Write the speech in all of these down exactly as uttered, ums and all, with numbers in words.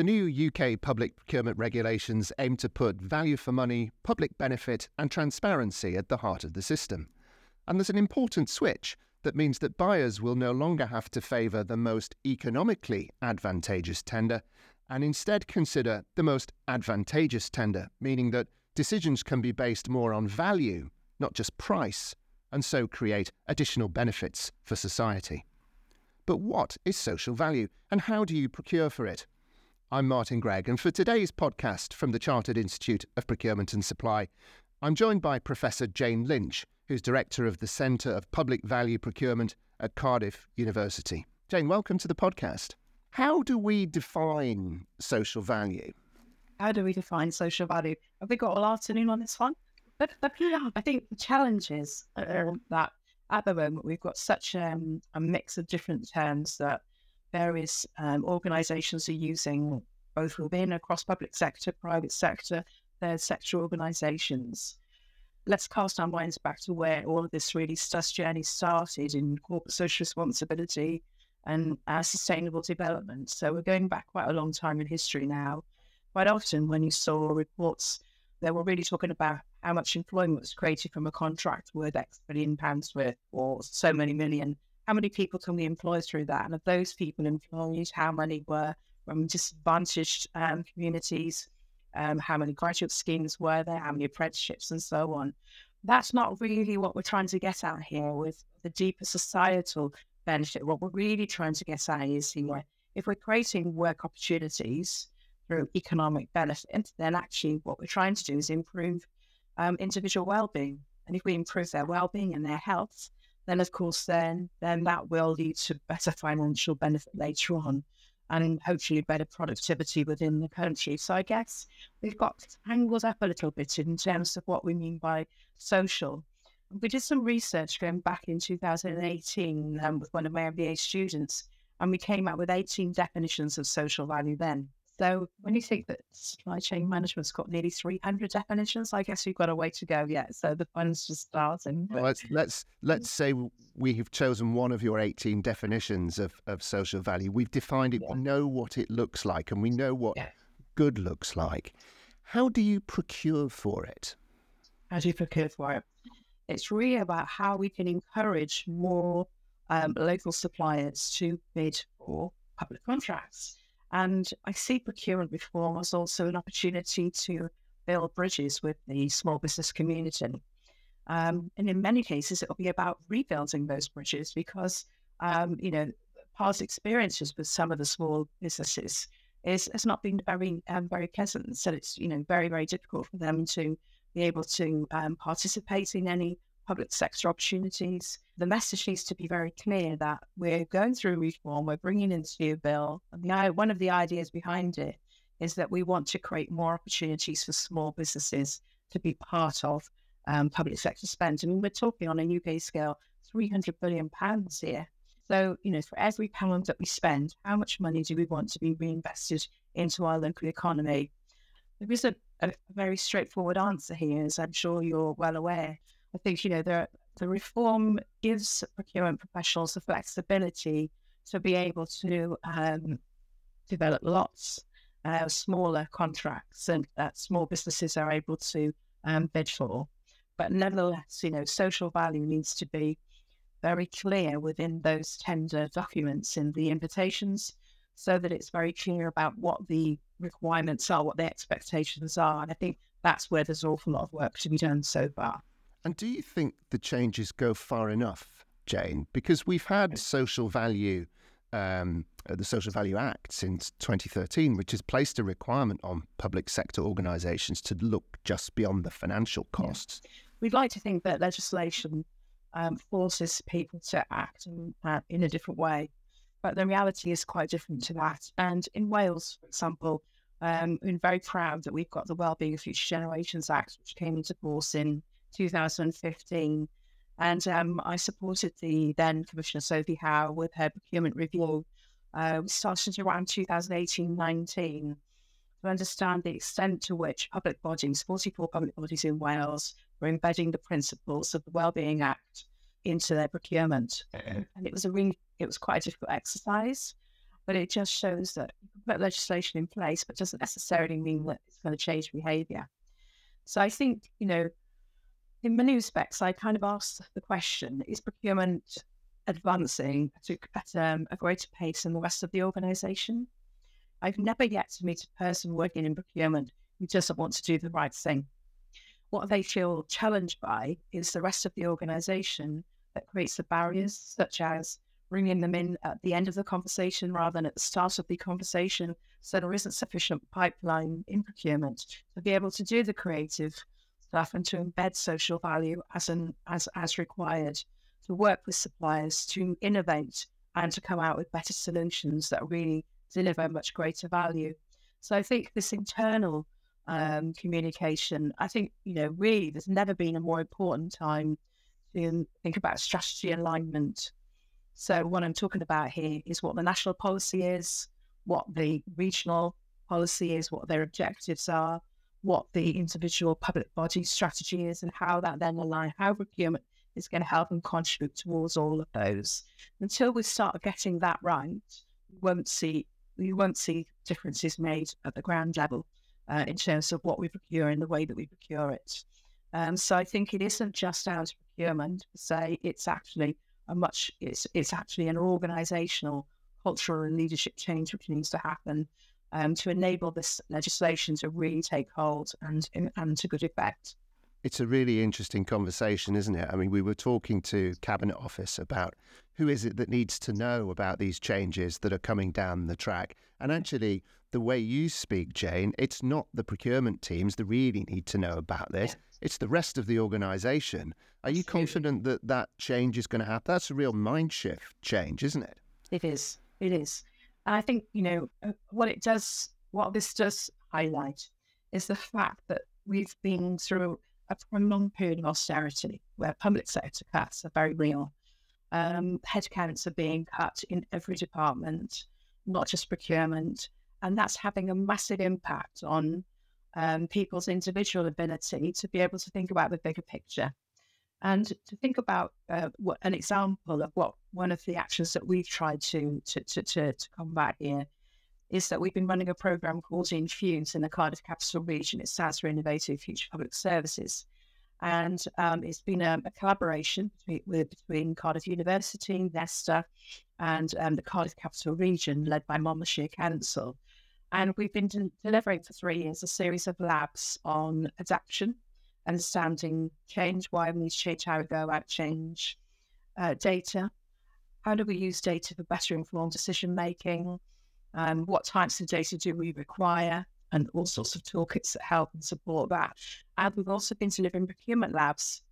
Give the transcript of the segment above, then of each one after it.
The new U K public procurement regulations aim to put value for money, public benefit and transparency at the heart of the system. And there's an important switch that means that buyers will no longer have to favour the most economically advantageous tender and instead consider the most advantageous tender, meaning that decisions can be based more on value, not just price, and so create additional benefits for society. But what is social value and how do you procure for it? I'm Martin Gregg, and for today's podcast from the Chartered Institute of Procurement and Supply, I'm joined by Professor Jane Lynch, who's Director of the Centre of Public Value Procurement at Cardiff University. Jane, welcome to the podcast. How do we define social value? How do we define social value? Have we got all afternoon on this one? But, but I think the challenge is uh, that at the moment we've got such um, a mix of different terms that various um, organisations are using, both within, across public sector, private sector, their sector organisations. Let's cast our minds back to where all of this really journey started in corporate social responsibility and our sustainable development. So we're going back quite a long time in history now. Quite often when you saw reports, they were really talking about how much employment was created from a contract worth X billion pounds worth or so many million. How many people can we employ through that? And of those people employed, how many were from disadvantaged um, communities? Um, how many graduate schemes were there, how many apprenticeships and so on. That's not really what we're trying to get at here with the deeper societal benefit. What we're really trying to get at is here, if we're creating work opportunities through economic benefit, then actually what we're trying to do is improve um, individual well-being. And if we improve their well-being and their health, then of course then, then that will lead to better financial benefit later on, and hopefully better productivity within the country. So I guess we've got tangled up a little bit in terms of what we mean by social. We did some research going back in two thousand eighteen um, with one of my M B A students, and we came up with eighteen definitions of social value then. So when you think that supply chain management's got nearly three hundred definitions, I guess we've got a way to go yet. So the fun's just starting. Well, let's, let's let's say we have chosen one of your eighteen definitions of, of social value. We've defined it. Yeah. We know what it looks like, and we know what yeah. good looks like. How do you procure for it? How do you procure for it? It's really about how we can encourage more um, local suppliers to bid for public contracts. And I see procurement reform as also an opportunity to build bridges with the small business community. Um, and in many cases, it will be about rebuilding those bridges because, um, you know, past experiences with some of the small businesses is has not been very, um, very pleasant. So it's, you know, very, very difficult for them to be able to um, participate in any public sector opportunities. The message needs to be very clear that we're going through reform, we're bringing in this new bill. And the, one of the ideas behind it is that we want to create more opportunities for small businesses to be part of um, public sector spend. I mean, we're talking on a U K scale, three hundred billion pounds here. So, you know, for every pound that we spend, how much money do we want to be reinvested into our local economy? There is a, a very straightforward answer here, as I'm sure you're well aware. I think, you know, the, the reform gives procurement professionals the flexibility to be able to um, develop lots of uh, smaller contracts and that small businesses are able to um, bid for. But nevertheless, you know, social value needs to be very clear within those tender documents and the invitations so that it's very clear about what the requirements are, what the expectations are. And I think that's where there's an awful lot of work to be done so far. And do you think the changes go far enough, Jane? Because we've had social value, um, the Social Value Act since twenty thirteen, which has placed a requirement on public sector organisations to look just beyond the financial costs. Yeah. We'd like to think that legislation um, forces people to act in, uh, in a different way, but the reality is quite different to that. And in Wales, for example, um, I'm very proud that we've got the Wellbeing of Future Generations Act, which came into force in two thousand fifteen, and um, I supported the then Commissioner Sophie Howe with her procurement review. Uh, we started around two thousand eighteen nineteen to understand the extent to which public bodies, forty-four public bodies in Wales, were embedding the principles of the Wellbeing Act into their procurement. Uh-huh. And it was a really, it was quite a difficult exercise. But it just shows that you can put legislation in place, but doesn't necessarily mean that it's going to change behaviour. So I think, you know, in many respects, I kind of asked the question, is procurement advancing to, at um, a greater pace than the rest of the organisation? I've never yet to meet a person working in procurement who doesn't want to do the right thing. What they feel challenged by is the rest of the organisation that creates the barriers, such as bringing them in at the end of the conversation rather than at the start of the conversation, so there isn't sufficient pipeline in procurement to be able to do the creative stuff and to embed social value as an, as as required, to work with suppliers, to innovate and to come out with better solutions that really deliver much greater value. So I think this internal um, communication, I think, you know, really there's never been a more important time to think about strategy alignment. So what I'm talking about here is what the national policy is, what the regional policy is, what their objectives are, what the individual public body strategy is, and how that then aligns, how procurement is going to help and contribute towards all of those. Until we start getting that right, we won't see we won't see differences made at the ground level uh, in terms of what we procure and the way that we procure it. Um, so I think it isn't just out of procurement, say it's actually a much it's it's actually an organisational, cultural, and leadership change which needs to happen um, to enable this legislation to really take hold and and to good effect. It's a really interesting conversation, isn't it? I mean, we were talking to Cabinet Office about who is it that needs to know about these changes that are coming down the track. And actually, the way you speak, Jane, it's not the procurement teams that really need to know about this. Yeah. It's the rest of the organisation. Are you confident that that change is going to happen? That's a real mind shift change, isn't it? It is. It is. And I think, you know, what it does, what this does highlight is the fact that we've been through a prolonged period of austerity where public sector cuts are very real. Um, headcounts are being cut in every department, not just procurement, and that's having a massive impact on um, people's individual ability to be able to think about the bigger picture. And to think about uh, what, an example of what one of the actions that we've tried to, to, to, to, to combat here is that we've been running a programme called Infuse in the Cardiff Capital Region. It stands for Innovative Future Public Services. And um, it's been a, a collaboration between, with, between Cardiff University, Nesta, and um, the Cardiff Capital Region, led by Monmouthshire Council. And we've been de- delivering for three years a series of labs on adaptation, understanding change, why we need to change, how we go about change, uh, data, how do we use data for better informed decision-making, Um, what types of data do we require, and all sorts of toolkits that help and support that. And we've also been delivering procurement labs.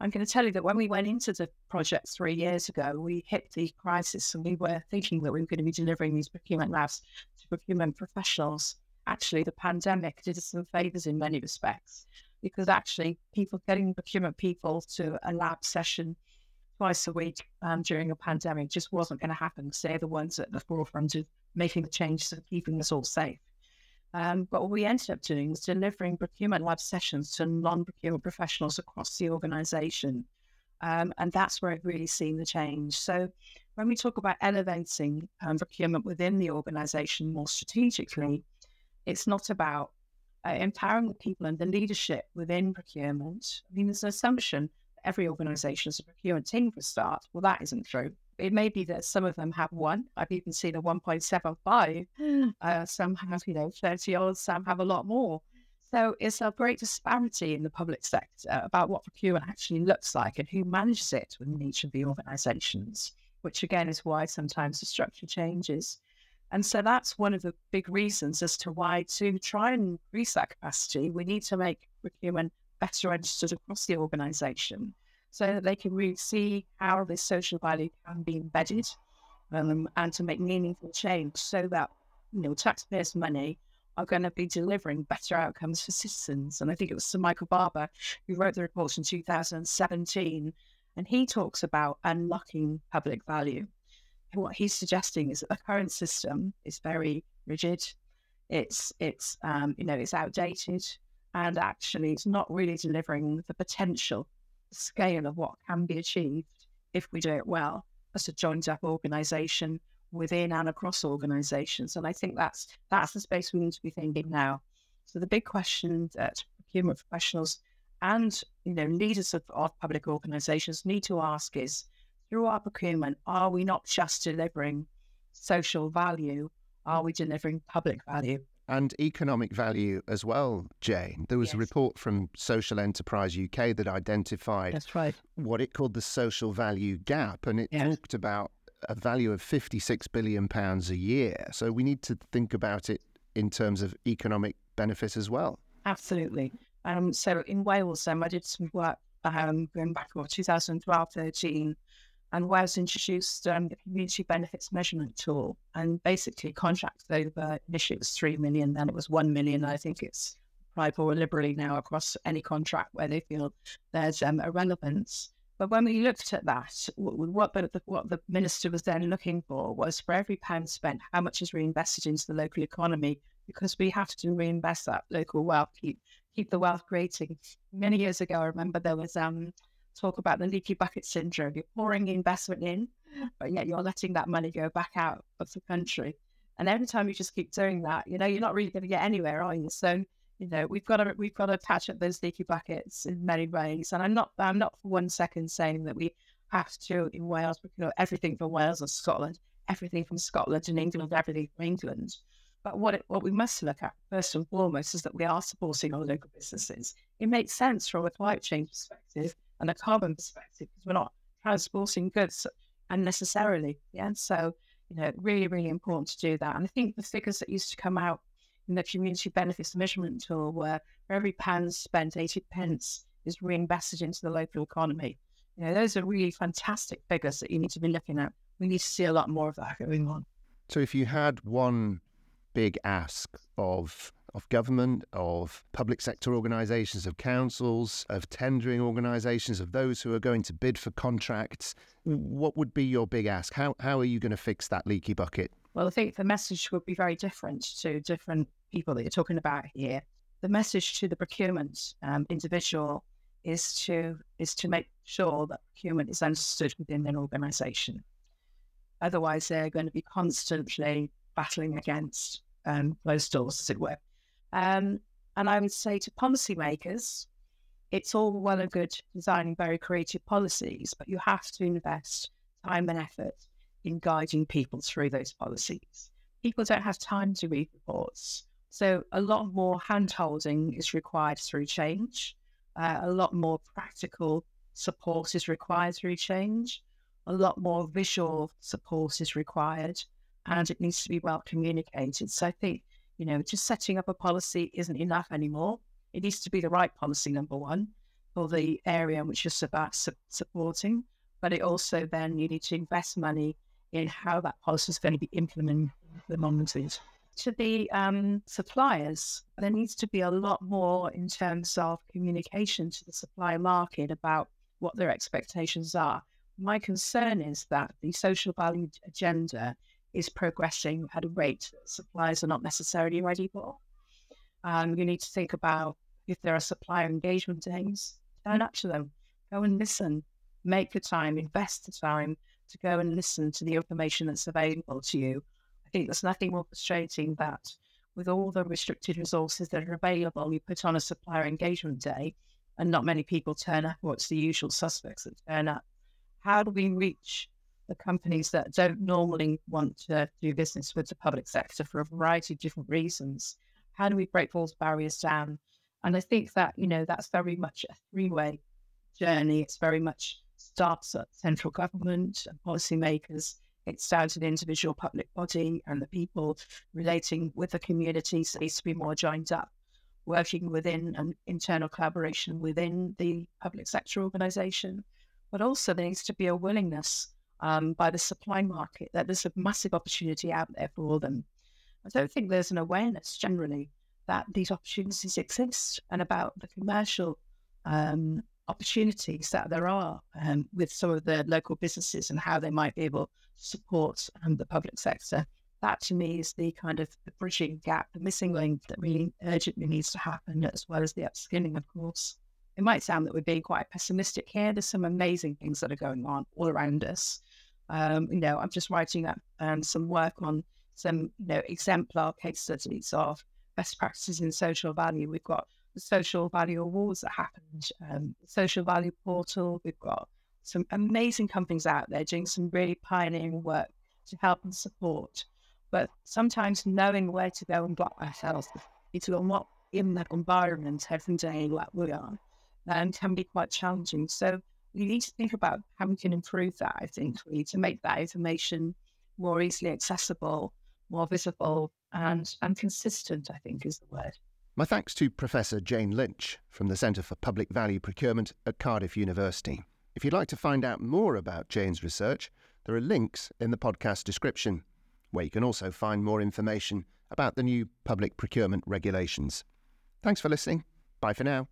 I'm going to tell you that when we went into the project three years ago, we hit the crisis and we were thinking that we were going to be delivering these procurement labs to procurement professionals. Actually, the pandemic did us some favours in many respects, because actually people getting procurement people to a lab session twice a week um, during a pandemic just wasn't going to happen, because they're the ones at the forefront of making the changes and keeping us all safe. Um, but what we ended up doing was delivering procurement lab sessions to non-procurement professionals across the organisation. Um, and that's where I've really seen the change. So when we talk about elevating um, procurement within the organisation more strategically, it's not about uh, empowering the people and the leadership within procurement. I mean, there's an assumption that every organisation has a procurement team for a start. Well, that isn't true. It may be that some of them have one. I've even seen a one point seven five. Uh, some have, you know, thirty-odd, some have a lot more. So it's a great disparity in the public sector about what procurement actually looks like and who manages it within each of the organisations, which again is why sometimes the structure changes. And so that's one of the big reasons as to why, to try and increase that capacity, we need to make procurement better understood across the organisation, so that they can really see how this social value can be embedded um, and to make meaningful change, so that, you know, taxpayers' money are going to be delivering better outcomes for citizens. And I think it was Sir Michael Barber who wrote the report in two thousand seventeen, and he talks about unlocking public value. And what he's suggesting is that the current system is very rigid. It's, it's um, you know, it's outdated, and actually it's not really delivering the potential scale of what can be achieved if we do it well as a joined up organisation within and across organisations. And I think that's that's the space we need to be thinking now. So the big question that procurement professionals and, you know, leaders of, of public organisations need to ask is, through our procurement, are we not just delivering social value? Are we delivering public value? And economic value as well, Jane. There was yes. a report from Social Enterprise U K that identified That's right. what it called the social value gap. And it yes. talked about a value of fifty-six billion pounds a year. So we need to think about it in terms of economic benefit as well. Absolutely. Um, so in Wales, um, I did some work um, going back to twenty twelve thirteen, and Wales introduced um, the Community Benefits Measurement Tool, and basically contracts over, initially it was three million, then it was one million. I think it's private or liberally now across any contract where they feel there's um, a relevance. But when we looked at that, what the, what the minister was then looking for was, for every pound spent, how much is reinvested into the local economy, because we have to reinvest that local wealth, keep, keep the wealth creating. Many years ago, I remember there was um, talk about the leaky bucket syndrome. You're pouring investment in, but yet you're letting that money go back out of the country. And every time you just keep doing that, you know, you're not really going to get anywhere, are you? So, you know, we've got to we've got to patch up those leaky buckets in many ways. And I'm not I'm not for one second saying that we have to in Wales, you know, everything from Wales or Scotland, everything from Scotland and England, everything from England. But what it, what we must look at first and foremost is that we are supporting our local businesses. It makes sense from a climate change perspective and a carbon perspective, because we're not transporting goods unnecessarily. Yeah. So, you know, really, really important to do that. And I think the figures that used to come out in the Community Benefits Measurement Tool were, for every pound spent, eighty pence is reinvested into the local economy. You know, those are really fantastic figures that you need to be looking at. We need to see a lot more of that going on. So if you had one big ask of of government, of public sector organisations, of councils, of tendering organisations, of those who are going to bid for contracts, what would be your big ask? How how are you going to fix that leaky bucket? Well, I think the message would be very different to different people that you're talking about here. The message to the procurement um, individual is to is to make sure that procurement is understood within an organisation. Otherwise, they're going to be constantly battling against um, closed doors, as it were. Um, and I would say to policymakers, it's all well and good designing very creative policies, but you have to invest time and effort in guiding people through those policies. People don't have time to read reports. So a lot more hand-holding is required through change. Uh, a lot more practical support is required through change. A lot more visual support is required, and it needs to be well communicated. So I think, you know, just setting up a policy isn't enough anymore. It needs to be the right policy, number one, for the area in which you're su- su- supporting. But it also then you need to invest money in how that policy is going to be implemented. The moment is. To the um, suppliers, there needs to be a lot more in terms of communication to the supply market about what their expectations are. My concern is that the social value agenda is progressing at a rate that suppliers are not necessarily ready for. Um, you need to think about, if there are supplier engagement days, turn up to them, go and listen, make the time, invest the time to go and listen to the information that's available to you. I think there's nothing more frustrating that with all the restricted resources that are available, you put on a supplier engagement day and not many people turn up, or it's the usual suspects that turn up. How do we reach the companies that don't normally want to do business with the public sector for a variety of different reasons? How do we break those barriers down? And I think that, you know, that's very much a three-way journey. It's very much starts at central government and policymakers. It's down to the individual public body and the people relating with the communities. So it needs to be more joined up, working within an internal collaboration within the public sector organisation. But also there needs to be a willingness Um, by the supply market, that there's a massive opportunity out there for them. I don't think there's an awareness generally that these opportunities exist, and about the commercial um, opportunities that there are um, with some of the local businesses and how they might be able to support um, the public sector. That to me is the kind of the bridging gap, the missing link that really urgently needs to happen, as well as the upskilling, of course. It might sound that we're being quite pessimistic here. There's some amazing things that are going on all around us. Um, you know, I'm just writing up um, some work on some, you know, exemplar case studies of best practices in social value. We've got the Social Value Awards that happened, um, Social Value Portal. We've got some amazing companies out there doing some really pioneering work to help and support. But sometimes knowing where to go and block ourselves into a lot in that environment every day like we are um, can be quite challenging. So we need to think about how we can improve that, I think, really, to make that information more easily accessible, more visible and, and consistent, I think is the word. My thanks to Professor Jane Lynch from the Centre for Public Value Procurement at Cardiff University. If you'd like to find out more about Jane's research, there are links in the podcast description, where you can also find more information about the new public procurement regulations. Thanks for listening. Bye for now.